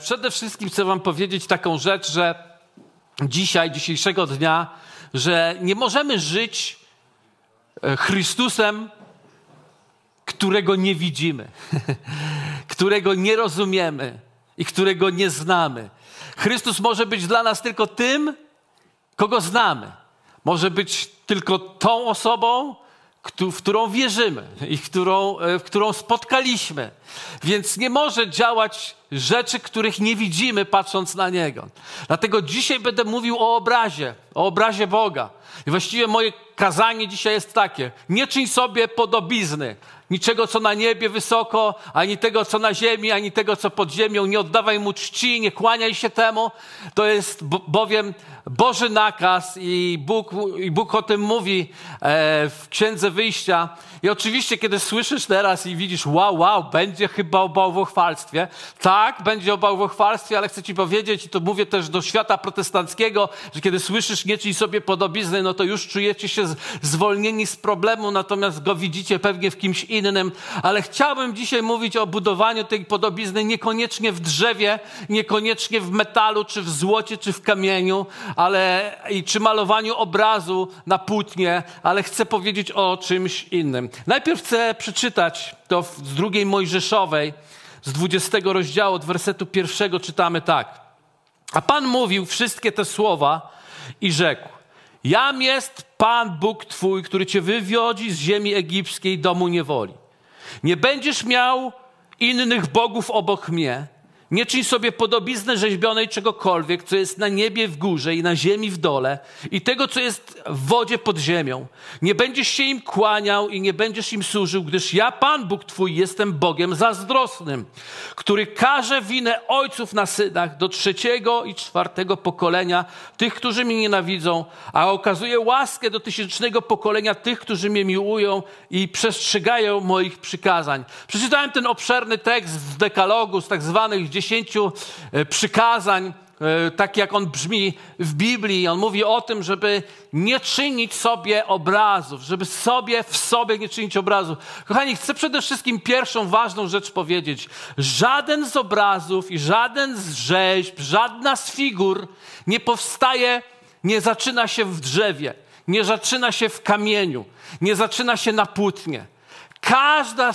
Przede wszystkim chcę wam powiedzieć taką rzecz, że dzisiejszego dnia, że nie możemy żyć Chrystusem, którego nie widzimy, którego nie rozumiemy i którego nie znamy. Chrystus może być dla nas tylko tym, kogo znamy. Może być tylko tą osobą, w którą wierzymy i w którą spotkaliśmy. Więc nie może działać rzeczy, których nie widzimy, patrząc na Niego. Dlatego dzisiaj będę mówił o obrazie Boga. I właściwie moje kazanie dzisiaj jest takie. Nie czyń sobie podobizny. Niczego, co na niebie wysoko, ani tego, co na ziemi, ani tego, co pod ziemią. Nie oddawaj mu czci, nie kłaniaj się temu. To jest bowiem Boży nakaz i Bóg o tym mówi w Księdze Wyjścia. I oczywiście, kiedy słyszysz teraz i widzisz, wow, będzie chyba o bałwochwalstwie. Tak, będzie o bałwochwalstwie, ale chcę ci powiedzieć, i to mówię też do świata protestanckiego, że kiedy słyszysz nie czyń sobie podobizny, no to już czujecie się zwolnieni z problemu, natomiast go widzicie pewnie w kimś innym. Ale chciałbym dzisiaj mówić o budowaniu tej podobizny niekoniecznie w drzewie, niekoniecznie w metalu, czy w złocie, czy w kamieniu, ale i czy malowaniu obrazu na płótnie, ale chcę powiedzieć o czymś innym. Najpierw chcę przeczytać to z 2 Mojżeszowej, z 20 rozdziału, od wersetu 1 czytamy tak. A Pan mówił wszystkie te słowa i rzekł: Jam jest Pan Bóg Twój, który Cię wywiodzi z ziemi egipskiej, domu niewoli. Nie będziesz miał innych bogów obok mnie. Nie czyń sobie podobizny rzeźbionej czegokolwiek, co jest na niebie w górze i na ziemi w dole i tego, co jest w wodzie pod ziemią. Nie będziesz się im kłaniał i nie będziesz im służył, gdyż ja, Pan Bóg Twój, jestem Bogiem zazdrosnym, który karze winę ojców na synach do 3. i 4. pokolenia tych, którzy mnie nienawidzą, a okazuje łaskę do 1000. pokolenia tych, którzy mnie miłują i przestrzegają moich przykazań. Przeczytałem ten obszerny tekst z Dekalogu, z tak zwanych 10 przykazań, tak jak on brzmi w Biblii. On mówi o tym, żeby nie czynić sobie obrazów, żeby w sobie nie czynić obrazów. Kochani, chcę przede wszystkim pierwszą ważną rzecz powiedzieć. Żaden z obrazów i żaden z rzeźb, żadna z figur nie powstaje, nie zaczyna się w drzewie, nie zaczyna się w kamieniu, nie zaczyna się na płótnie. Każdy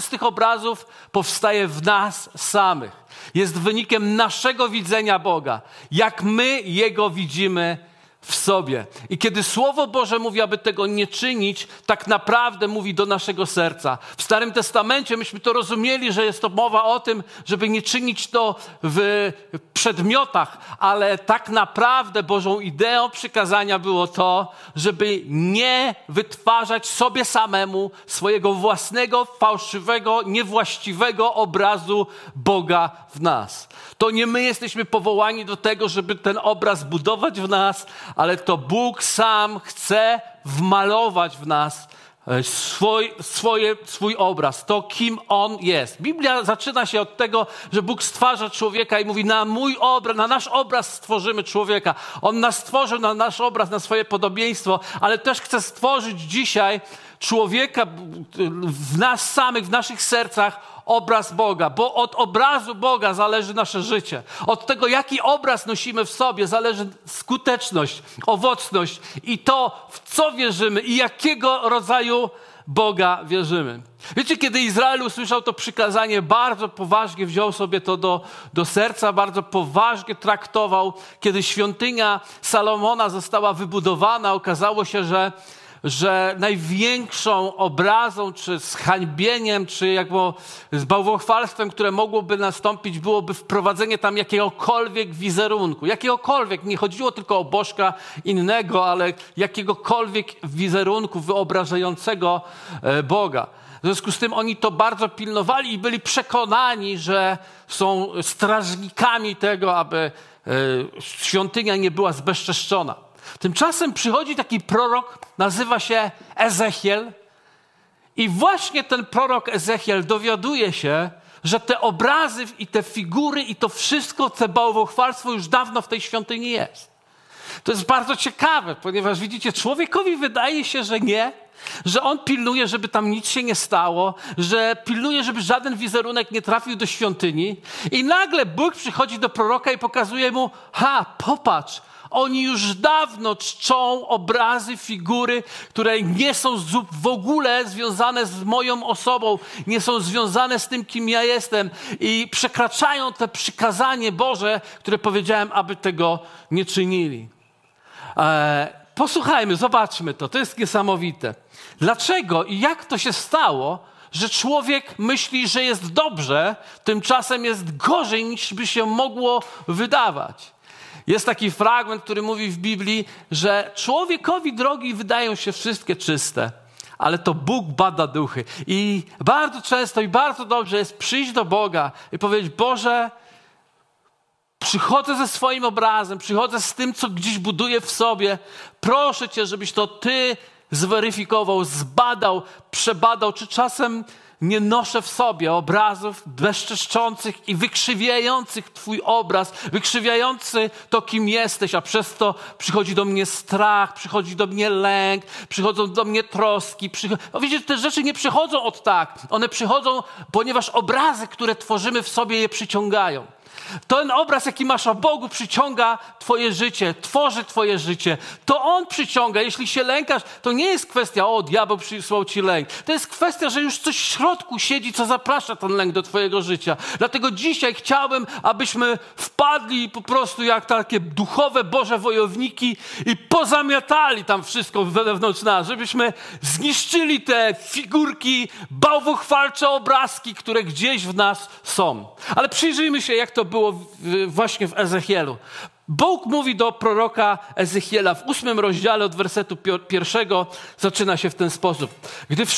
z tych obrazów powstaje w nas samych. Jest wynikiem naszego widzenia Boga, jak my Jego widzimy w sobie. I kiedy Słowo Boże mówi, aby tego nie czynić, tak naprawdę mówi do naszego serca. W Starym Testamencie myśmy to rozumieli, że jest to mowa o tym, żeby nie czynić to w przedmiotach, ale tak naprawdę Bożą ideą przykazania było to, żeby nie wytwarzać sobie samemu swojego własnego, fałszywego, niewłaściwego obrazu Boga w nas. To nie my jesteśmy powołani do tego, żeby ten obraz budować w nas, ale to Bóg sam chce wmalować w nas swój obraz, to kim On jest. Biblia zaczyna się od tego, że Bóg stwarza człowieka i mówi: na nasz obraz stworzymy człowieka. On nas stworzył na nasz obraz, na swoje podobieństwo, ale też chce stworzyć dzisiaj człowieka w nas samych, w naszych sercach, obraz Boga, bo od obrazu Boga zależy nasze życie. Od tego, jaki obraz nosimy w sobie, zależy skuteczność, owocność i to, w co wierzymy i jakiego rodzaju Boga wierzymy. Wiecie, kiedy Izrael usłyszał to przykazanie, bardzo poważnie wziął sobie to do serca, bardzo poważnie traktował. Kiedy świątynia Salomona została wybudowana, okazało się, że największą obrazą, czy zhańbieniem, czy z bałwochwalstwem, które mogłoby nastąpić, byłoby wprowadzenie tam jakiegokolwiek wizerunku. Jakiegokolwiek, nie chodziło tylko o bożka innego, ale jakiegokolwiek wizerunku wyobrażającego Boga. W związku z tym oni to bardzo pilnowali i byli przekonani, że są strażnikami tego, aby świątynia nie była zbezczeszczona. Tymczasem przychodzi taki prorok, nazywa się Ezechiel i właśnie ten prorok Ezechiel dowiaduje się, że te obrazy i te figury i to wszystko, te bałwochwalstwo już dawno w tej świątyni jest. To jest bardzo ciekawe, ponieważ widzicie, człowiekowi wydaje się, że nie, że on pilnuje, żeby tam nic się nie stało, że pilnuje, żeby żaden wizerunek nie trafił do świątyni. I nagle Bóg przychodzi do proroka i pokazuje mu, popatrz, oni już dawno czczą obrazy, figury, które nie są w ogóle związane z moją osobą, nie są związane z tym, kim ja jestem i przekraczają te przykazanie Boże, które powiedziałem, aby tego nie czynili. Posłuchajmy, zobaczmy to. To jest niesamowite. Dlaczego i jak to się stało, że człowiek myśli, że jest dobrze, tymczasem jest gorzej, niż by się mogło wydawać? Jest taki fragment, który mówi w Biblii, że człowiekowi drogi wydają się wszystkie czyste, ale to Bóg bada duchy. I bardzo często i bardzo dobrze jest przyjść do Boga i powiedzieć, Boże, przychodzę ze swoim obrazem, przychodzę z tym, co gdzieś buduję w sobie. Proszę Cię, żebyś to Ty zweryfikował, zbadał, przebadał, czy czasem nie noszę w sobie obrazów bezczeszczących i wykrzywiających Twój obraz, wykrzywiający to, kim jesteś, a przez to przychodzi do mnie strach, przychodzi do mnie lęk, przychodzą do mnie troski. Wiecie, te rzeczy nie przychodzą od tak. One przychodzą, ponieważ obrazy, które tworzymy w sobie, je przyciągają. Ten obraz, jaki masz o Bogu, przyciąga twoje życie, tworzy twoje życie. To On przyciąga. Jeśli się lękasz, to nie jest kwestia, diabeł przysłał ci lęk. To jest kwestia, że już coś w środku siedzi, co zaprasza ten lęk do twojego życia. Dlatego dzisiaj chciałbym, abyśmy wpadli po prostu jak takie duchowe Boże wojowniki i pozamiatali tam wszystko wewnątrz nas, żebyśmy zniszczyli te figurki, bałwochwalcze obrazki, które gdzieś w nas są. Ale przyjrzyjmy się, jak to było właśnie w Ezechielu. Bóg mówi do proroka Ezechiela w 8 rozdziale od wersetu 1, zaczyna się w ten sposób. Gdy w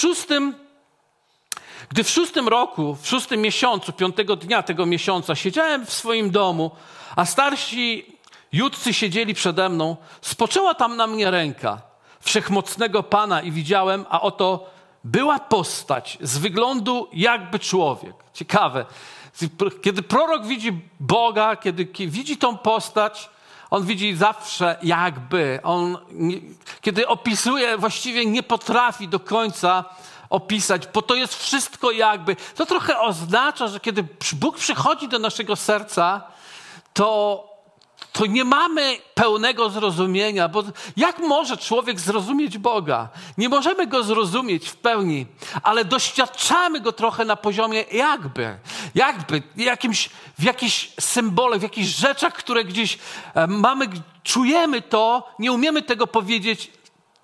szóstym roku, w 6 miesiącu, 5 dnia tego miesiąca siedziałem w swoim domu, a starsi judcy siedzieli przede mną, spoczęła tam na mnie ręka wszechmocnego Pana i widziałem, a oto była postać z wyglądu jakby człowiek. Ciekawe. Kiedy prorok widzi Boga, kiedy widzi tą postać, on widzi zawsze jakby. Kiedy opisuje, właściwie nie potrafi do końca opisać, bo to jest wszystko jakby. To trochę oznacza, że kiedy Bóg przychodzi do naszego serca, to nie mamy pełnego zrozumienia, bo jak może człowiek zrozumieć Boga? Nie możemy Go zrozumieć w pełni, ale doświadczamy Go trochę na poziomie jakby w jakichś symbole, w jakichś rzeczach, które gdzieś mamy, czujemy to, nie umiemy tego powiedzieć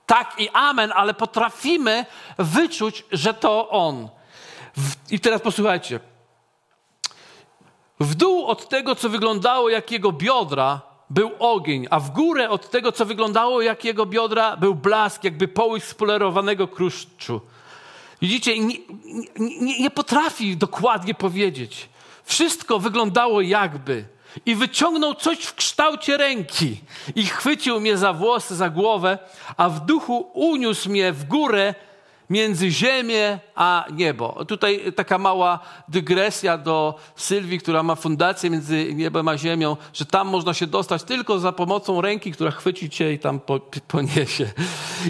tak i amen, ale potrafimy wyczuć, że to On. I teraz posłuchajcie. W dół od tego, co wyglądało jak jego biodra, był ogień, a w górę od tego, co wyglądało jak jego biodra, był blask, jakby połysk spolerowanego kruszczu. Widzicie, nie potrafi dokładnie powiedzieć. Wszystko wyglądało jakby. I wyciągnął coś w kształcie ręki i chwycił mnie za włosy, za głowę, a w duchu uniósł mnie w górę, między ziemię a niebo. Tutaj taka mała dygresja do Sylwii, która ma fundację między niebem a ziemią, że tam można się dostać tylko za pomocą ręki, która chwyci cię i tam poniesie.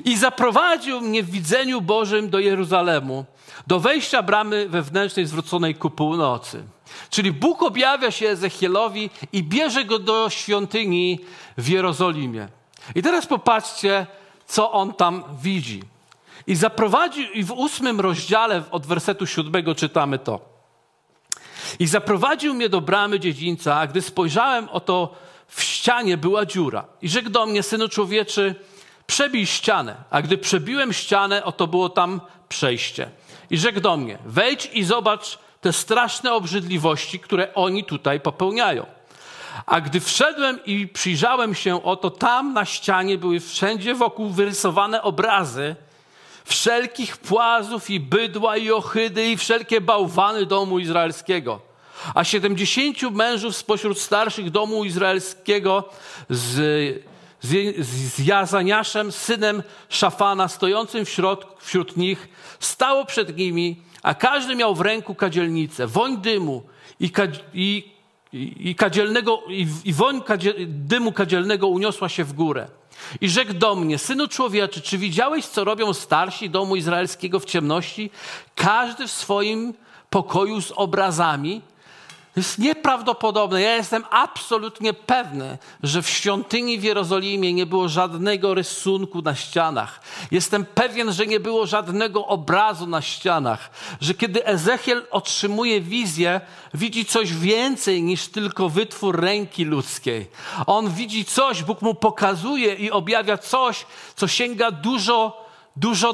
I zaprowadził mnie w widzeniu Bożym do Jeruzalemu, do wejścia bramy wewnętrznej zwróconej ku północy. Czyli Bóg objawia się Ezechielowi i bierze go do świątyni w Jerozolimie. I teraz popatrzcie, co on tam widzi. I zaprowadził, i w 8 rozdziale od wersetu 7 czytamy to. I zaprowadził mnie do bramy dziedzińca, a gdy spojrzałem, oto w ścianie była dziura. I rzekł do mnie, synu człowieczy, przebij ścianę. A gdy przebiłem ścianę, oto było tam przejście. I rzekł do mnie, wejdź i zobacz te straszne obrzydliwości, które oni tutaj popełniają. A gdy wszedłem i przyjrzałem się, oto tam na ścianie były wszędzie wokół wyrysowane obrazy, wszelkich płazów i bydła i ohydy i wszelkie bałwany domu izraelskiego. A 70 mężów spośród starszych domu izraelskiego z Jazaniaszem, synem Szafana, stojącym wśród nich, stało przed nimi, a każdy miał w ręku kadzielnicę, woń dymu i I woń dymu kadzielnego uniosła się w górę. I rzekł do mnie: Synu człowieczy, czy widziałeś, co robią starsi domu izraelskiego w ciemności? Każdy w swoim pokoju z obrazami. Jest nieprawdopodobne. Ja jestem absolutnie pewny, że w świątyni w Jerozolimie nie było żadnego rysunku na ścianach. Jestem pewien, że nie było żadnego obrazu na ścianach. Że kiedy Ezechiel otrzymuje wizję, widzi coś więcej niż tylko wytwór ręki ludzkiej. On widzi coś, Bóg mu pokazuje i objawia coś, co sięga dużo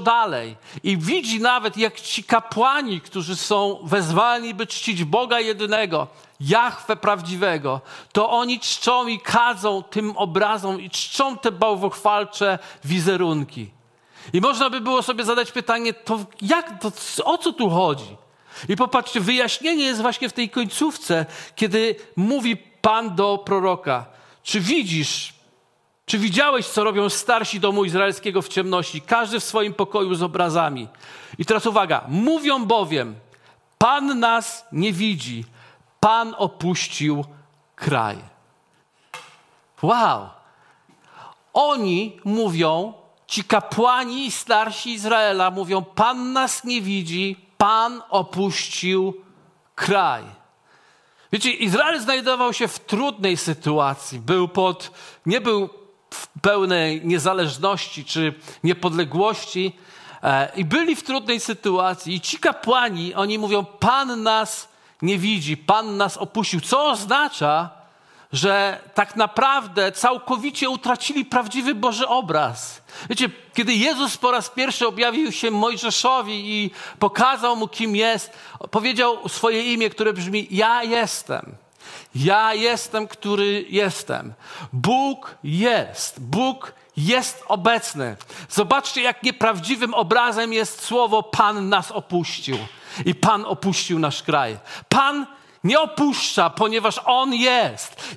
dalej. I widzi nawet, jak ci kapłani, którzy są wezwani, by czcić Boga jedynego, Jahwe prawdziwego, to oni czczą i kadzą tym obrazom i czczą te bałwochwalcze wizerunki. I można by było sobie zadać pytanie, o co tu chodzi? I popatrzcie, wyjaśnienie jest właśnie w tej końcówce, kiedy mówi Pan do proroka: Czy widziałeś, co robią starsi domu izraelskiego w ciemności? Każdy w swoim pokoju z obrazami. I teraz uwaga. Mówią bowiem: Pan nas nie widzi. Pan opuścił kraj. Wow. Oni mówią, ci kapłani i starsi Izraela mówią: Pan nas nie widzi. Pan opuścił kraj. Wiecie, Izrael znajdował się w trudnej sytuacji. Nie był w pełnej niezależności czy niepodległości i byli w trudnej sytuacji. I ci kapłani, oni mówią: Pan nas nie widzi, Pan nas opuścił. Co oznacza, że tak naprawdę całkowicie utracili prawdziwy Boży obraz. Wiecie, kiedy Jezus po raz pierwszy objawił się Mojżeszowi i pokazał mu, kim jest, powiedział swoje imię, które brzmi: Ja jestem. Ja jestem, który jestem. Bóg jest. Bóg jest obecny. Zobaczcie, jak nieprawdziwym obrazem jest słowo: Pan nas opuścił. I Pan opuścił nasz kraj. Pan nie opuszcza, ponieważ On jest.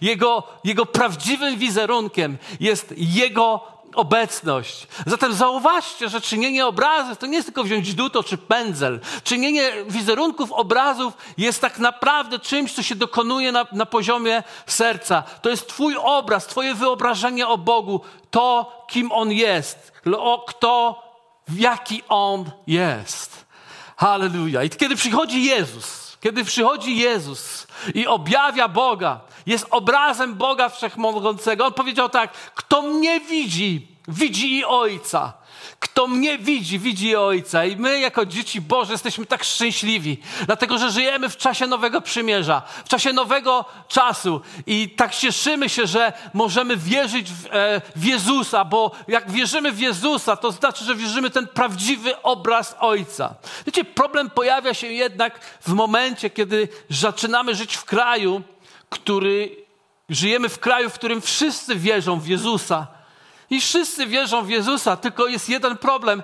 Jego prawdziwym wizerunkiem jest Jego obecność. Zatem zauważcie, że czynienie obrazów to nie jest tylko wziąć duto czy pędzel. Czynienie wizerunków obrazów jest tak naprawdę czymś, co się dokonuje na poziomie serca. To jest Twój obraz, Twoje wyobrażenie o Bogu, to, kim On jest, jaki On jest. Halleluja. I kiedy przychodzi Jezus i objawia Boga, jest obrazem Boga Wszechmogącego. On powiedział tak: kto mnie widzi, widzi i Ojca. Kto mnie widzi, widzi i Ojca. I my jako dzieci Boże jesteśmy tak szczęśliwi, dlatego że żyjemy w czasie Nowego Przymierza, w czasie nowego czasu i tak cieszymy się, że możemy wierzyć w Jezusa, bo jak wierzymy w Jezusa, to znaczy, że wierzymy ten prawdziwy obraz Ojca. Wiecie, problem pojawia się jednak w momencie, kiedy zaczynamy żyć w kraju, w którym wszyscy wierzą w Jezusa. I wszyscy wierzą w Jezusa, tylko jest jeden problem.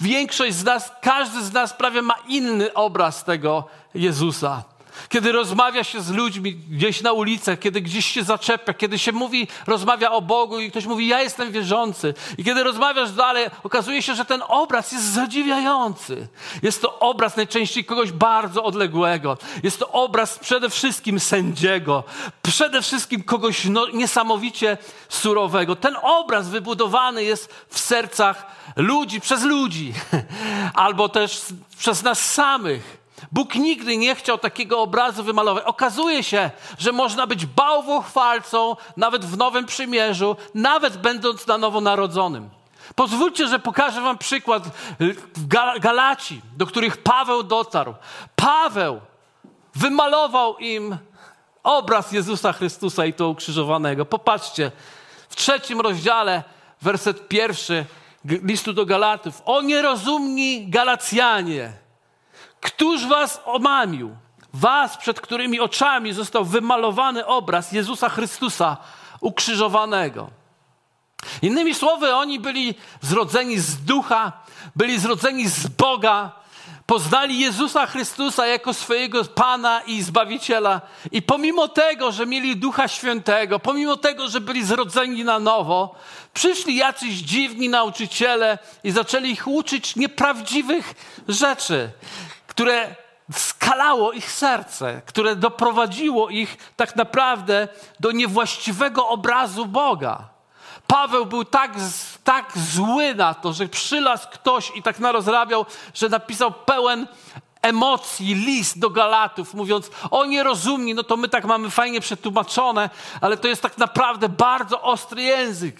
Większość z nas, każdy z nas prawie ma inny obraz tego Jezusa. Kiedy rozmawia się z ludźmi gdzieś na ulicach, kiedy gdzieś się zaczepia, kiedy się mówi, rozmawia o Bogu i ktoś mówi: ja jestem wierzący. I kiedy rozmawiasz dalej, okazuje się, że ten obraz jest zadziwiający. Jest to obraz najczęściej kogoś bardzo odległego. Jest to obraz przede wszystkim sędziego. Przede wszystkim kogoś niesamowicie surowego. Ten obraz wybudowany jest w sercach ludzi, przez ludzi. Albo też przez nas samych. Bóg nigdy nie chciał takiego obrazu wymalować. Okazuje się, że można być bałwochwalcą nawet w Nowym Przymierzu, nawet będąc na nowo narodzonym. Pozwólcie, że pokażę wam przykład Galaci, do których Paweł dotarł. Paweł wymalował im obraz Jezusa Chrystusa i to ukrzyżowanego. Popatrzcie, w 3 rozdziale, werset 1 listu do Galatów. O nierozumni Galacjanie! Któż was omamił? Was, przed którymi oczami został wymalowany obraz Jezusa Chrystusa ukrzyżowanego. Innymi słowy, oni byli zrodzeni z ducha, byli zrodzeni z Boga, poznali Jezusa Chrystusa jako swojego Pana i Zbawiciela. I pomimo tego, że mieli Ducha Świętego, pomimo tego, że byli zrodzeni na nowo, przyszli jacyś dziwni nauczyciele i zaczęli ich uczyć nieprawdziwych rzeczy, które skalało ich serce, które doprowadziło ich tak naprawdę do niewłaściwego obrazu Boga. Paweł był tak zły na to, że przylazł ktoś i tak narozrabiał, że napisał pełen emocji list do Galatów, mówiąc: o nierozumni, no to my tak mamy fajnie przetłumaczone, ale to jest tak naprawdę bardzo ostry język.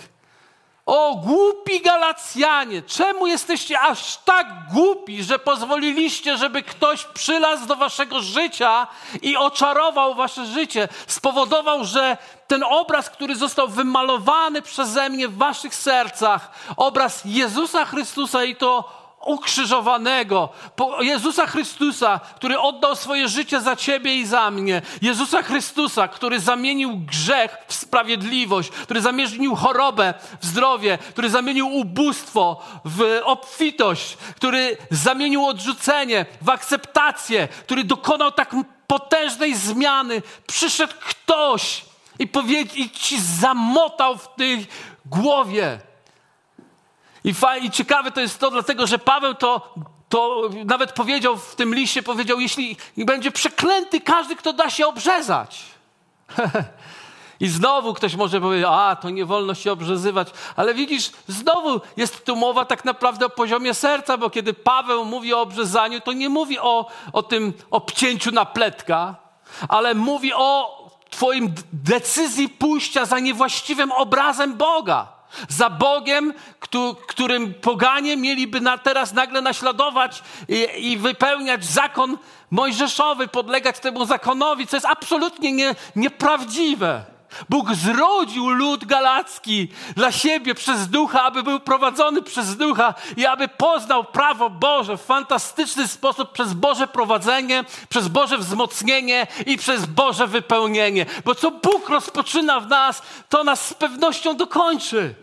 O głupi Galacjanie, czemu jesteście aż tak głupi, że pozwoliliście, żeby ktoś przylazł do waszego życia i oczarował wasze życie, spowodował, że ten obraz, który został wymalowany przeze mnie w waszych sercach, obraz Jezusa Chrystusa i to ukrzyżowanego, Jezusa Chrystusa, który oddał swoje życie za ciebie i za mnie, Jezusa Chrystusa, który zamienił grzech w sprawiedliwość, który zamienił chorobę w zdrowie, który zamienił ubóstwo w obfitość, który zamienił odrzucenie w akceptację, który dokonał tak potężnej zmiany. Przyszedł ktoś i ci zamotał w tej głowie. I ciekawe to jest to, dlatego że Paweł to nawet powiedział w tym liście, jeśli będzie przeklęty każdy, kto da się obrzezać. I znowu ktoś może powiedzieć: a, to nie wolno się obrzezywać. Ale widzisz, znowu jest tu mowa tak naprawdę o poziomie serca, bo kiedy Paweł mówi o obrzezaniu, to nie mówi o tym obcięciu na pletka, ale mówi o twoim decyzji pójścia za niewłaściwym obrazem Boga. Za Bogiem, którym poganie mieliby teraz nagle naśladować i wypełniać zakon mojżeszowy, podlegać temu zakonowi, co jest absolutnie nieprawdziwe. Bóg zrodził lud galacki dla siebie przez Ducha, aby był prowadzony przez Ducha i aby poznał prawo Boże w fantastyczny sposób przez Boże prowadzenie, przez Boże wzmocnienie i przez Boże wypełnienie. Bo co Bóg rozpoczyna w nas, to nas z pewnością dokończy.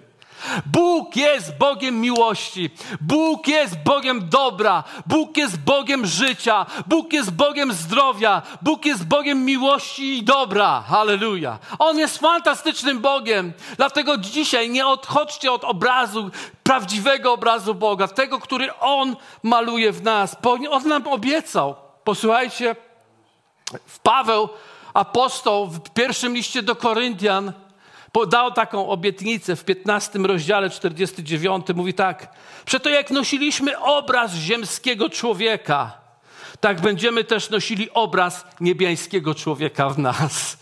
Bóg jest Bogiem miłości, Bóg jest Bogiem dobra, Bóg jest Bogiem życia, Bóg jest Bogiem zdrowia, Bóg jest Bogiem miłości i dobra. Halleluja. On jest fantastycznym Bogiem, dlatego dzisiaj nie odchodźcie od obrazu, prawdziwego obrazu Boga, tego, który On maluje w nas, bo On nam obiecał. Posłuchajcie, Paweł, apostoł, w pierwszym liście do Koryntian dał taką obietnicę w 15 rozdziale 49, mówi tak: przeto jak nosiliśmy obraz ziemskiego człowieka, tak będziemy też nosili obraz niebiańskiego człowieka w nas.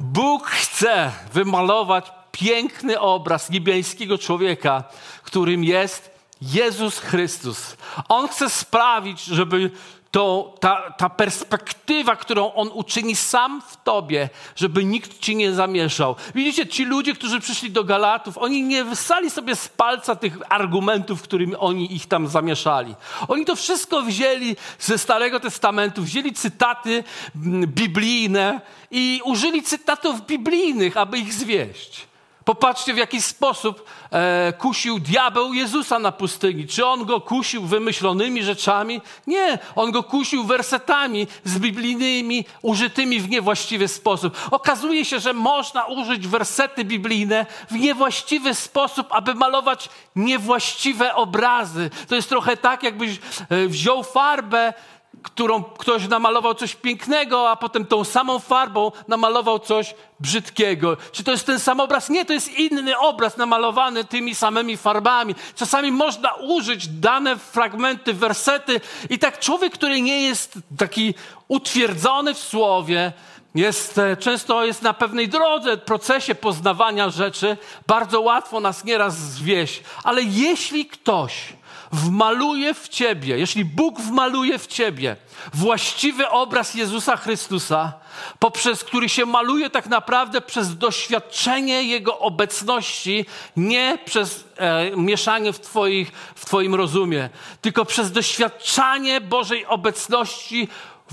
Bóg chce wymalować piękny obraz niebiańskiego człowieka, którym jest Jezus Chrystus. On chce sprawić, żeby ta perspektywa, którą On uczyni sam w tobie, żeby nikt ci nie zamieszał. Widzicie, ci ludzie, którzy przyszli do Galatów, oni nie wyssali sobie z palca tych argumentów, którymi oni ich tam zamieszali. Oni to wszystko wzięli ze Starego Testamentu, wzięli cytaty biblijne i użyli cytatów biblijnych, aby ich zwieść. Popatrzcie, w jaki sposób kusił diabeł Jezusa na pustyni. Czy on go kusił wymyślonymi rzeczami? Nie, on go kusił wersetami z biblijnymi, użytymi w niewłaściwy sposób. Okazuje się, że można użyć wersety biblijne w niewłaściwy sposób, aby malować niewłaściwe obrazy. To jest trochę tak, jakbyś wziął farbę, którą ktoś namalował coś pięknego, a potem tą samą farbą namalował coś brzydkiego. Czy to jest ten sam obraz? Nie, to jest inny obraz namalowany tymi samymi farbami. Czasami można użyć dane fragmenty, wersety i tak człowiek, który nie jest taki utwierdzony w słowie, często jest na pewnej drodze, procesie poznawania rzeczy, bardzo łatwo nas nieraz zwieść. Ale jeśli ktoś wmaluje w ciebie, jeśli Bóg wmaluje w ciebie właściwy obraz Jezusa Chrystusa, poprzez który się maluje tak naprawdę przez doświadczenie Jego obecności, nie przez mieszanie w twoim rozumie, tylko przez doświadczanie Bożej obecności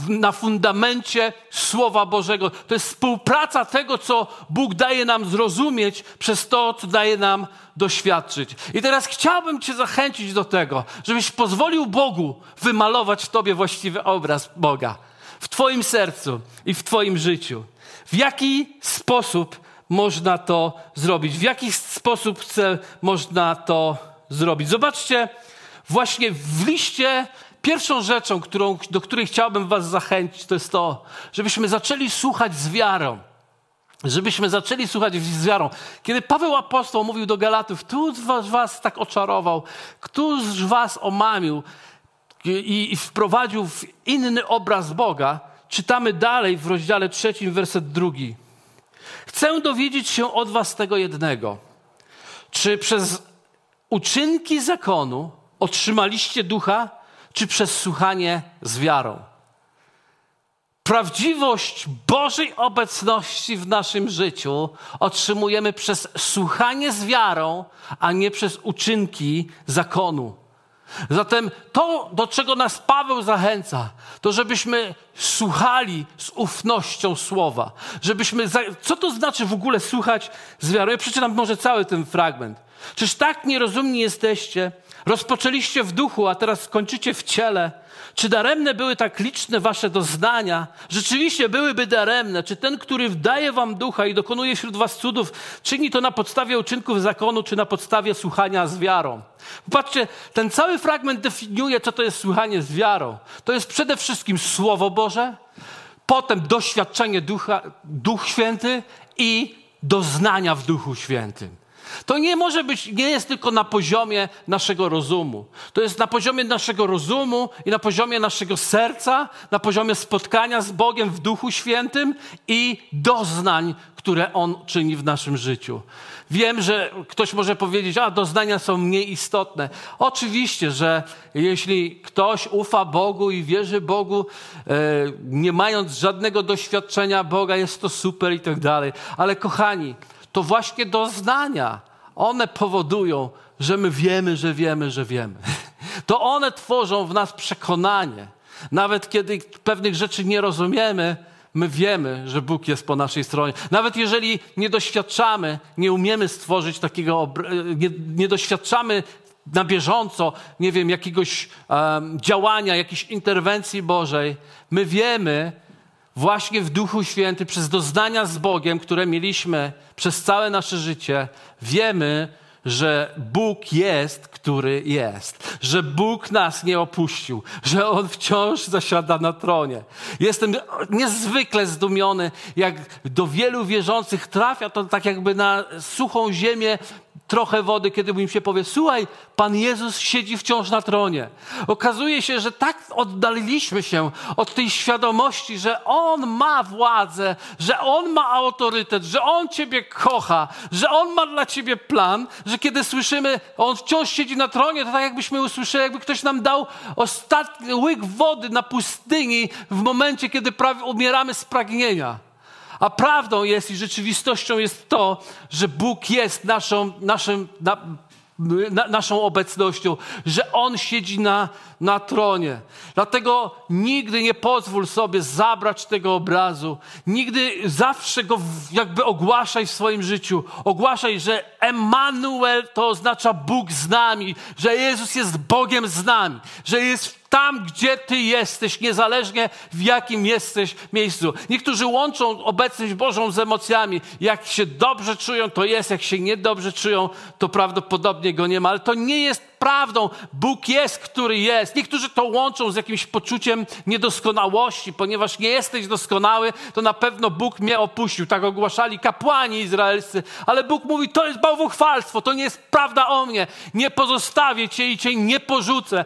na fundamencie Słowa Bożego. To jest współpraca tego, co Bóg daje nam zrozumieć, przez to, co daje nam doświadczyć. I teraz chciałbym cię zachęcić do tego, żebyś pozwolił Bogu wymalować w tobie właściwy obraz Boga. W twoim sercu i w twoim życiu. W jaki sposób można to zrobić? W jaki sposób można to zrobić? Zobaczcie, właśnie w liście Pierwszą rzeczą, do której chciałbym was zachęcić, to jest to, żebyśmy zaczęli słuchać z wiarą. Żebyśmy zaczęli słuchać z wiarą. Kiedy Paweł apostoł mówił do Galatów, któż was tak oczarował, któż was omamił i wprowadził w inny obraz Boga, czytamy dalej w rozdziale 3, werset 2. Chcę dowiedzieć się od was tego jednego. Czy przez uczynki zakonu otrzymaliście ducha, czy przez słuchanie z wiarą? Prawdziwość Bożej obecności w naszym życiu otrzymujemy przez słuchanie z wiarą, a nie przez uczynki zakonu. Zatem to, do czego nas Paweł zachęca, to żebyśmy słuchali z ufnością słowa. Co to znaczy w ogóle słuchać z wiarą? Ja przeczytam może cały ten fragment. Czyż tak nierozumni jesteście? Rozpoczęliście w duchu, a teraz kończycie w ciele. Czy daremne były tak liczne wasze doznania? Rzeczywiście byłyby daremne. Czy ten, który daje wam ducha i dokonuje wśród was cudów, czyni to na podstawie uczynków zakonu, czy na podstawie słuchania z wiarą? Patrzcie, ten cały fragment definiuje, co to jest słuchanie z wiarą. To jest przede wszystkim Słowo Boże, potem doświadczenie ducha, Duch Święty i doznania w Duchu Świętym. To nie jest tylko na poziomie naszego rozumu. To jest na poziomie naszego rozumu i na poziomie naszego serca, na poziomie spotkania z Bogiem w Duchu Świętym i doznań, które On czyni w naszym życiu. Wiem, że ktoś może powiedzieć, a doznania są mniej istotne. Oczywiście, że jeśli ktoś ufa Bogu i wierzy Bogu, nie mając żadnego doświadczenia Boga, jest to super i tak dalej. Ale kochani, to właśnie doznania, one powodują, że my wiemy. To one tworzą w nas przekonanie. Nawet kiedy pewnych rzeczy nie rozumiemy, my wiemy, że Bóg jest po naszej stronie. Nawet jeżeli nie doświadczamy, nie umiemy stworzyć takiego, nie doświadczamy na bieżąco, nie wiem, jakiegoś działania, jakiejś interwencji Bożej, my wiemy, właśnie w Duchu Świętym, przez doznania z Bogiem, które mieliśmy przez całe nasze życie, wiemy, że Bóg jest, który jest. Że Bóg nas nie opuścił. Że On wciąż zasiada na tronie. Jestem niezwykle zdumiony, jak do wielu wierzących trafia to tak jakby na suchą ziemię, trochę wody, kiedy im się powie, słuchaj, Pan Jezus siedzi wciąż na tronie. Okazuje się, że tak oddaliliśmy się od tej świadomości, że On ma władzę, że On ma autorytet, że On ciebie kocha, że On ma dla ciebie plan, że kiedy słyszymy, On wciąż siedzi na tronie, to tak jakbyśmy usłyszeli, jakby ktoś nam dał ostatni łyk wody na pustyni w momencie, kiedy prawie umieramy z pragnienia. A prawdą jest i rzeczywistością jest to, że Bóg jest naszą obecnością, że On siedzi na tronie. Dlatego nigdy nie pozwól sobie zabrać tego obrazu. Nigdy, zawsze go jakby ogłaszaj w swoim życiu. Ogłaszaj, że Emanuel to oznacza Bóg z nami, że Jezus jest Bogiem z nami, że jest tam, gdzie ty jesteś, niezależnie w jakim jesteś miejscu. Niektórzy łączą obecność Bożą z emocjami. Jak się dobrze czują, to jest. Jak się niedobrze czują, to prawdopodobnie go nie ma. Ale to nie jest prawdą. Bóg jest, który jest. Niektórzy to łączą z jakimś poczuciem niedoskonałości. Ponieważ nie jesteś doskonały, to na pewno Bóg mnie opuścił. Tak ogłaszali kapłani izraelscy. Ale Bóg mówi, to jest bałwochwalstwo. To nie jest prawda o mnie. Nie pozostawię cię i cię nie porzucę.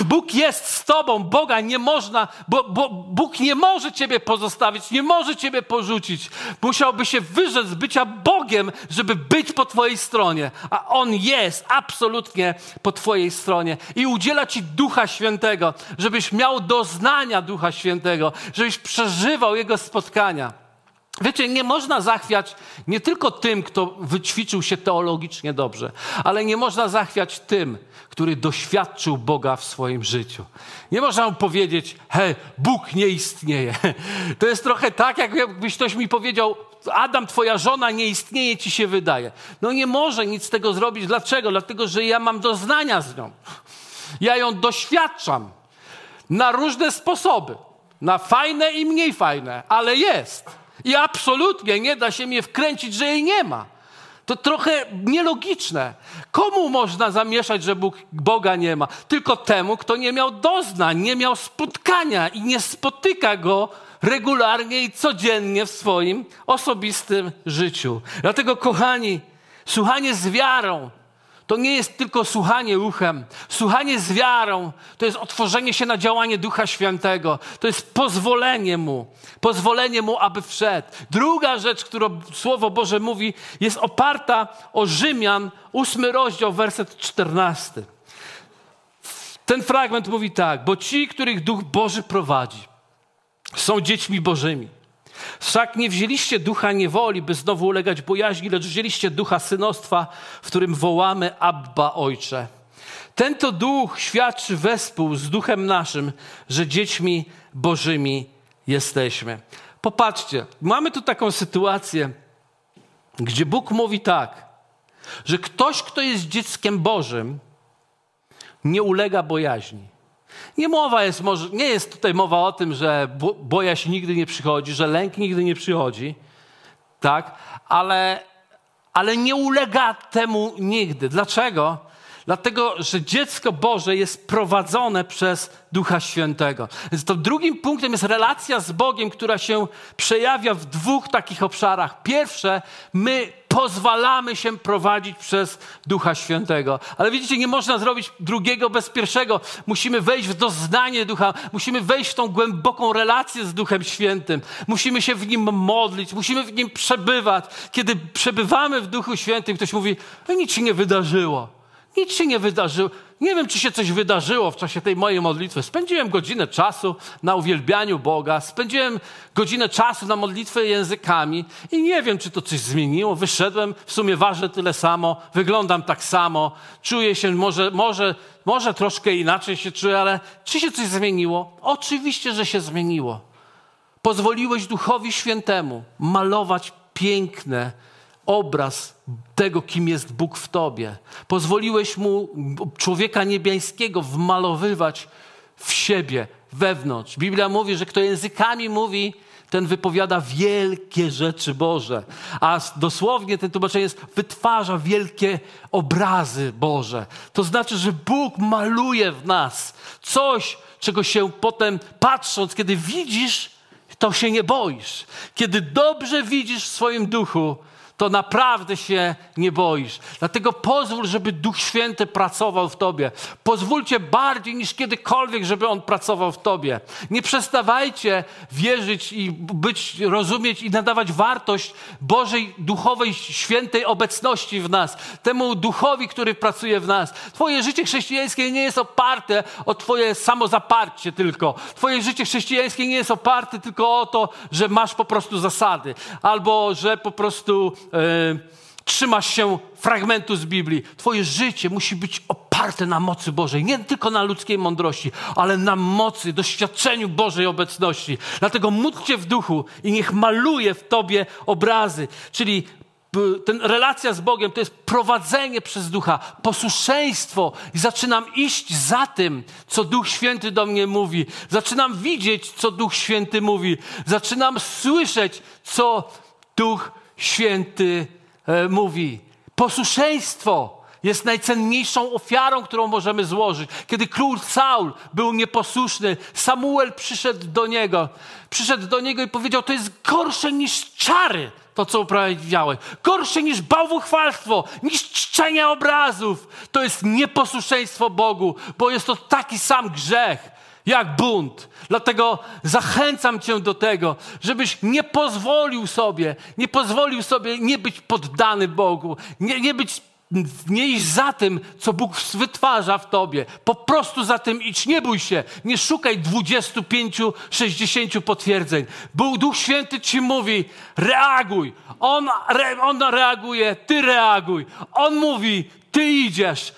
Bóg jest z tobą, Boga nie można, bo Bóg nie może ciebie pozostawić, nie może ciebie porzucić. Musiałby się wyrzec z bycia Bogiem, żeby być po twojej stronie, a On jest absolutnie po twojej stronie i udziela ci Ducha Świętego, żebyś miał doznania Ducha Świętego, żebyś przeżywał Jego spotkania. Wiecie, nie można zachwiać nie tylko tym, kto wyćwiczył się teologicznie dobrze, ale nie można zachwiać tym, który doświadczył Boga w swoim życiu. Nie można mu powiedzieć, hej, Bóg nie istnieje. To jest trochę tak, jakbyś ktoś mi powiedział, Adam, twoja żona nie istnieje, ci się wydaje. No nie może nic z tego zrobić. Dlaczego? Dlatego, że ja mam doznania z nią. Ja ją doświadczam na różne sposoby. Na fajne i mniej fajne, ale jest. I absolutnie nie da się mnie wkręcić, że jej nie ma. To trochę nielogiczne. Komu można zamieszać, że Boga nie ma? Tylko temu, kto nie miał doznań, nie miał spotkania i nie spotyka Go regularnie i codziennie w swoim osobistym życiu. Dlatego, kochani, słuchanie z wiarą to nie jest tylko słuchanie uchem. Słuchanie z wiarą to jest otworzenie się na działanie Ducha Świętego. To jest pozwolenie Mu, aby wszedł. Druga rzecz, którą Słowo Boże mówi, jest oparta o Rzymian, 8 rozdział, werset 14. Ten fragment mówi tak: bo ci, których Duch Boży prowadzi, są dziećmi Bożymi. Wszak nie wzięliście ducha niewoli, by znowu ulegać bojaźni, lecz wzięliście ducha synostwa, w którym wołamy Abba, Ojcze. Ten to duch świadczy wespół z duchem naszym, że dziećmi Bożymi jesteśmy. Popatrzcie, mamy tu taką sytuację, gdzie Bóg mówi tak, że ktoś, kto jest dzieckiem Bożym, nie ulega bojaźni. Nie jest tutaj mowa o tym, że bojaźń nigdy nie przychodzi, że lęk nigdy nie przychodzi, tak? Ale nie ulega temu nigdy. Dlaczego? Dlatego, że dziecko Boże jest prowadzone przez Ducha Świętego. Więc to drugim punktem jest relacja z Bogiem, która się przejawia w dwóch takich obszarach. Pierwsze, my pozwalamy się prowadzić przez Ducha Świętego. Ale widzicie, nie można zrobić drugiego bez pierwszego. Musimy wejść w doznanie Ducha, musimy wejść w tą głęboką relację z Duchem Świętym. Musimy się w Nim modlić, musimy w Nim przebywać. Kiedy przebywamy w Duchu Świętym, ktoś mówi, nic się nie wydarzyło. Nic się nie wydarzyło. Nie wiem, czy się coś wydarzyło w czasie tej mojej modlitwy. Spędziłem godzinę czasu na uwielbianiu Boga, spędziłem godzinę czasu na modlitwę językami i nie wiem, czy to coś zmieniło. Wyszedłem, w sumie ważę tyle samo, wyglądam tak samo, czuję się, może troszkę inaczej się czuję, ale czy się coś zmieniło? Oczywiście, że się zmieniło. Pozwoliłeś Duchowi Świętemu malować piękne obraz tego, kim jest Bóg w tobie. Pozwoliłeś Mu człowieka niebiańskiego wmalowywać w siebie, wewnątrz. Biblia mówi, że kto językami mówi, ten wypowiada wielkie rzeczy Boże. A dosłownie ten tłumaczenie jest, wytwarza wielkie obrazy Boże. To znaczy, że Bóg maluje w nas coś, czego się potem patrząc, kiedy widzisz, to się nie boisz. Kiedy dobrze widzisz w swoim duchu, to naprawdę się nie boisz. Dlatego pozwól, żeby Duch Święty pracował w tobie. Pozwólcie bardziej niż kiedykolwiek, żeby On pracował w tobie. Nie przestawajcie wierzyć i rozumieć i nadawać wartość Bożej, duchowej, świętej obecności w nas. Temu Duchowi, który pracuje w nas. Twoje życie chrześcijańskie nie jest oparte o twoje samozaparcie tylko. Twoje życie chrześcijańskie nie jest oparte tylko o to, że masz po prostu zasady. Albo, że po prostu trzymasz się fragmentu z Biblii. Twoje życie musi być oparte na mocy Bożej. Nie tylko na ludzkiej mądrości, ale na mocy, doświadczeniu Bożej obecności. Dlatego módl się w duchu i niech maluje w tobie obrazy. Czyli relacja z Bogiem to jest prowadzenie przez Ducha, posłuszeństwo i zaczynam iść za tym, co Duch Święty do mnie mówi. Zaczynam widzieć, co Duch Święty mówi. Zaczynam słyszeć, co Duch Święty mówi. Posłuszeństwo jest najcenniejszą ofiarą, którą możemy złożyć. Kiedy król Saul był nieposłuszny, Samuel przyszedł do niego i powiedział, to jest gorsze niż czary, to co uprawiałeś. Gorsze niż bałwochwalstwo, niż czczenie obrazów. To jest nieposłuszeństwo Bogu, bo jest to taki sam grzech jak bunt. Dlatego zachęcam cię do tego, żebyś nie pozwolił sobie nie być poddany Bogu, nie iść za tym, co Bóg wytwarza w tobie. Po prostu za tym idź. Nie bój się. Nie szukaj 25, 60 potwierdzeń. Duch Święty ci mówi, reaguj. On reaguje, ty reaguj. On mówi, ty idziesz.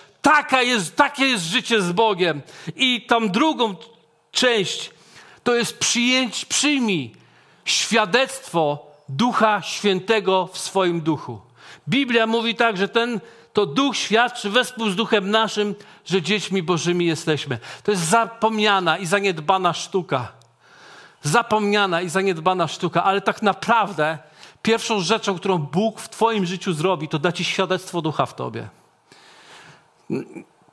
Takie jest życie z Bogiem. I tam drugą część to jest przyjmij świadectwo Ducha Świętego w swoim duchu. Biblia mówi tak, że ten to Duch świadczy wespół z Duchem naszym, że dziećmi Bożymi jesteśmy. To jest zapomniana i zaniedbana sztuka. Ale tak naprawdę Pierwszą rzeczą, którą Bóg w twoim życiu zrobi, to da ci świadectwo ducha w tobie.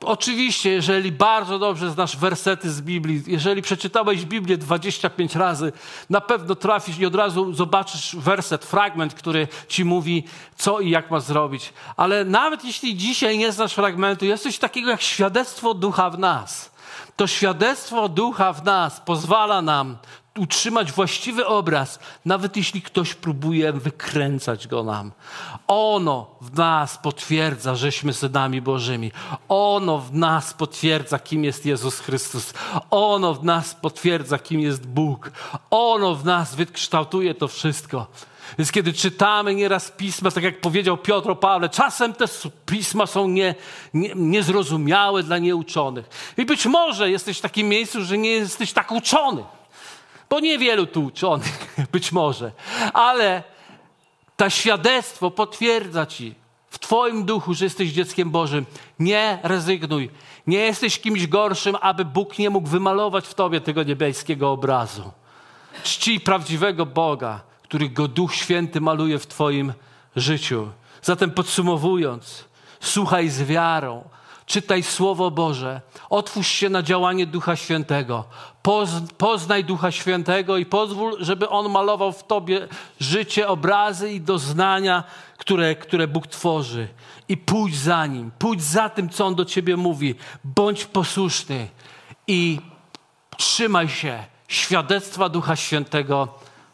Oczywiście, jeżeli bardzo dobrze znasz wersety z Biblii, jeżeli przeczytałeś Biblię 25 razy, na pewno trafisz i od razu zobaczysz werset, fragment, który ci mówi, co i jak masz zrobić. Ale nawet jeśli dzisiaj nie znasz fragmentu, jest coś takiego jak świadectwo ducha w nas. To świadectwo ducha w nas pozwala nam utrzymać właściwy obraz, nawet jeśli ktoś próbuje wykręcać go nam. Ono w nas potwierdza, żeśmy synami Bożymi. Ono w nas potwierdza, kim jest Jezus Chrystus. Ono w nas potwierdza, kim jest Bóg. Ono w nas wykształtuje to wszystko. Więc kiedy czytamy nieraz pisma, tak jak powiedział Piotr o Pawle, czasem te pisma są niezrozumiałe dla nieuczonych. I być może jesteś w takim miejscu, że nie jesteś tak uczony. Bo niewielu tu uczonych, być może. Ale to świadectwo potwierdza ci w twoim duchu, że jesteś dzieckiem Bożym. Nie rezygnuj. Nie jesteś kimś gorszym, aby Bóg nie mógł wymalować w tobie tego niebieskiego obrazu. Czcij prawdziwego Boga, który go Duch Święty maluje w twoim życiu. Zatem podsumowując, słuchaj z wiarą, czytaj Słowo Boże, otwórz się na działanie Ducha Świętego, poznaj Ducha Świętego i pozwól, żeby On malował w tobie życie, obrazy i doznania, które Bóg tworzy. I pójdź za Nim, pójdź za tym, co On do ciebie mówi. Bądź posłuszny i trzymaj się świadectwa Ducha Świętego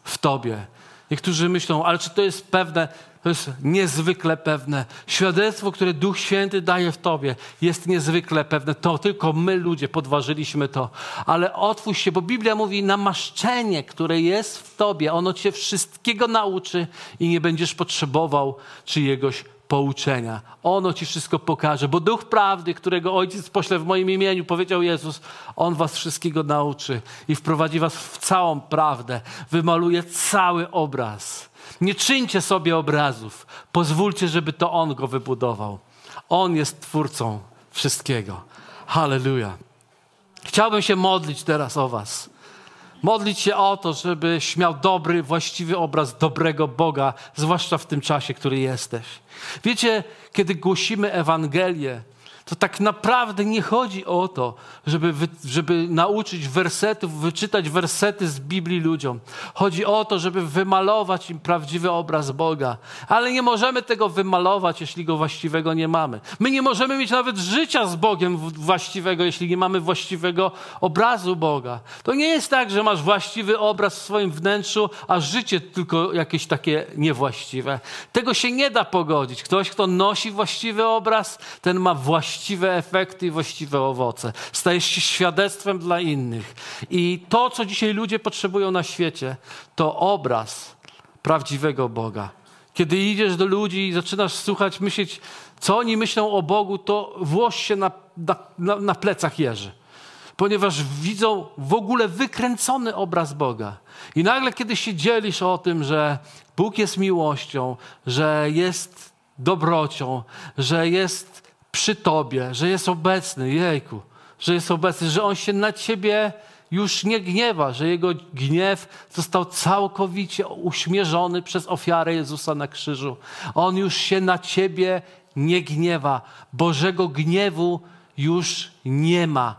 w tobie. Niektórzy myślą, ale czy to jest pewne? To jest niezwykle pewne. Świadectwo, które Duch Święty daje w tobie, jest niezwykle pewne. To tylko my, ludzie, podważyliśmy to. Ale otwórz się, bo Biblia mówi, namaszczenie, które jest w tobie, ono cię wszystkiego nauczy i nie będziesz potrzebował czyjegoś pouczenia. Ono ci wszystko pokaże, bo Duch Prawdy, którego Ojciec pośle w moim imieniu, powiedział Jezus, On was wszystkiego nauczy i wprowadzi was w całą prawdę. Wymaluje cały obraz. Nie czyńcie sobie obrazów. Pozwólcie, żeby to On go wybudował. On jest Twórcą wszystkiego. Halleluja. Chciałbym się modlić teraz o was. Modlić się o to, żebyś miał dobry, właściwy obraz dobrego Boga, zwłaszcza w tym czasie, który jesteś. Wiecie, kiedy głosimy Ewangelię, to tak naprawdę nie chodzi o to, żeby nauczyć wersetów, wyczytać wersety z Biblii ludziom. Chodzi o to, żeby wymalować im prawdziwy obraz Boga. Ale nie możemy tego wymalować, jeśli go właściwego nie mamy. My nie możemy mieć nawet życia z Bogiem właściwego, jeśli nie mamy właściwego obrazu Boga. To nie jest tak, że masz właściwy obraz w swoim wnętrzu, a życie tylko jakieś takie niewłaściwe. Tego się nie da pogodzić. Ktoś, kto nosi właściwy obraz, ten ma właściwe efekty i właściwe owoce. Stajesz się świadectwem dla innych. I to, co dzisiaj ludzie potrzebują na świecie, to obraz prawdziwego Boga. Kiedy idziesz do ludzi i zaczynasz słuchać, myśleć, co oni myślą o Bogu, to włos się na plecach jeży. Ponieważ widzą w ogóle wykręcony obraz Boga. I nagle, kiedy się dzielisz o tym, że Bóg jest miłością, że jest dobrocią, że jest przy tobie, że jest obecny, jejku, że jest obecny, że On się na ciebie już nie gniewa, że Jego gniew został całkowicie uśmierzony przez ofiarę Jezusa na krzyżu. On już się na ciebie nie gniewa. Bożego gniewu już nie ma.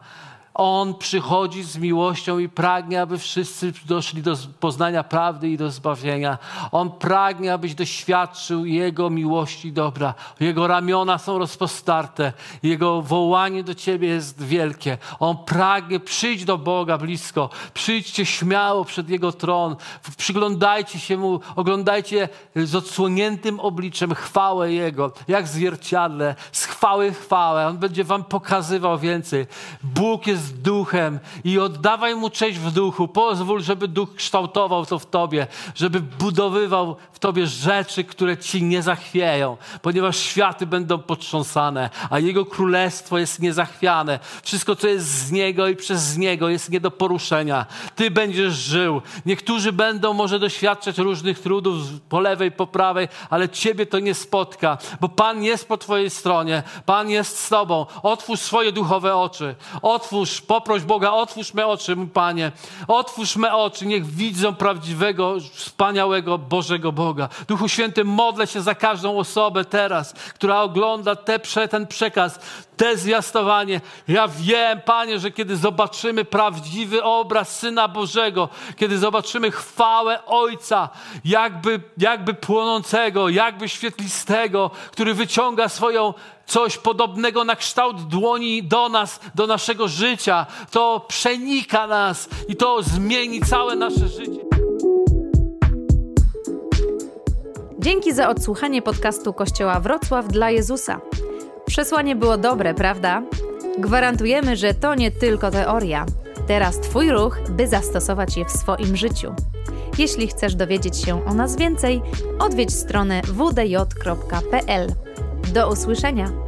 On przychodzi z miłością i pragnie, aby wszyscy doszli do poznania prawdy i do zbawienia. On pragnie, abyś doświadczył Jego miłości i dobra. Jego ramiona są rozpostarte. Jego wołanie do ciebie jest wielkie. On pragnie, przyjdź do Boga blisko. Przyjdźcie śmiało przed Jego tron. Przyglądajcie się Mu, oglądajcie z odsłoniętym obliczem chwałę Jego. Jak zwierciadle, z chwały chwałę. On będzie wam pokazywał więcej. Bóg jest Duchem i oddawaj Mu cześć w duchu. Pozwól, żeby Duch kształtował to w tobie, żeby budowywał w tobie rzeczy, które ci nie zachwieją, ponieważ światy będą potrząsane, a Jego Królestwo jest niezachwiane. Wszystko, co jest z Niego i przez Niego, jest nie do poruszenia. Ty będziesz żył. Niektórzy będą może doświadczać różnych trudów po lewej, po prawej, ale ciebie to nie spotka, bo Pan jest po twojej stronie. Pan jest z tobą. Otwórz swoje duchowe oczy. Otwórz poproś Boga, otwórz me oczy, mój Panie, otwórz me oczy, niech widzą prawdziwego, wspaniałego Bożego Boga. Duchu Święty, modlę się za każdą osobę teraz, która ogląda ten przekaz, te zwiastowanie. Ja wiem, Panie, że kiedy zobaczymy prawdziwy obraz Syna Bożego, kiedy zobaczymy chwałę Ojca, jakby płonącego, jakby świetlistego, który wyciąga swoją coś podobnego na kształt dłoni do nas, do naszego życia. To przenika nas i to zmieni całe nasze życie. Dzięki za odsłuchanie podcastu Kościoła Wrocław dla Jezusa. Przesłanie było dobre, prawda? Gwarantujemy, że to nie tylko teoria. Teraz Twój ruch, by zastosować je w swoim życiu. Jeśli chcesz dowiedzieć się o nas więcej, odwiedź stronę wdj.pl. Do usłyszenia!